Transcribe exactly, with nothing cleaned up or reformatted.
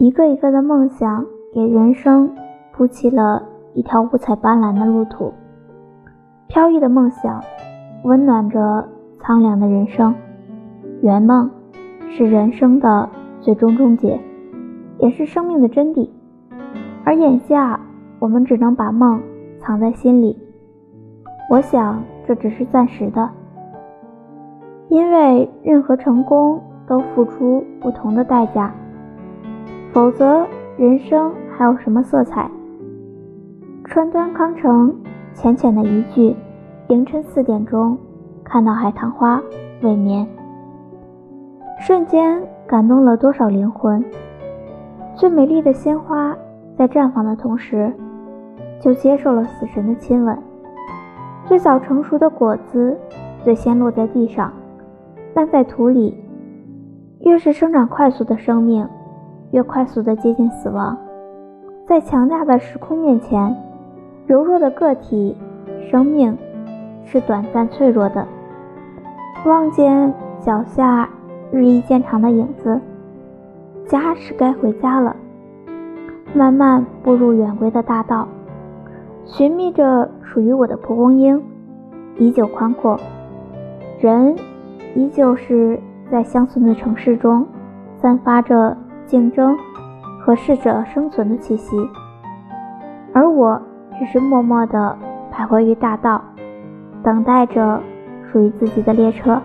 一个一个的梦想给人生铺起了一条五彩斑斓的路途。飘逸的梦想温暖着苍凉的人生，圆梦是人生的最终终结，也是生命的真谛。而眼下我们只能把梦藏在心里，我想这只是暂时的，因为任何成功都付出不同的代价，否则人生还有什么色彩？川端康成浅浅的一句，凌晨四点钟看到海棠花未眠，瞬间感动了多少灵魂？最美丽的鲜花在绽放的同时就接受了死神的亲吻，最早成熟的果子最先落在地上，烂在土里。越是生长快速的生命，越快速地接近死亡。在强大的时空面前，柔弱的个体生命是短暂脆弱的。望见脚下日益渐长的影子，家是该回家了。慢慢步入远归的大道，寻觅着属于我的蒲公英，依旧宽阔。人依旧是在乡村的城市中散发着竞争和适者生存的气息，而我只是默默地徘徊于大道，等待着属于自己的列车。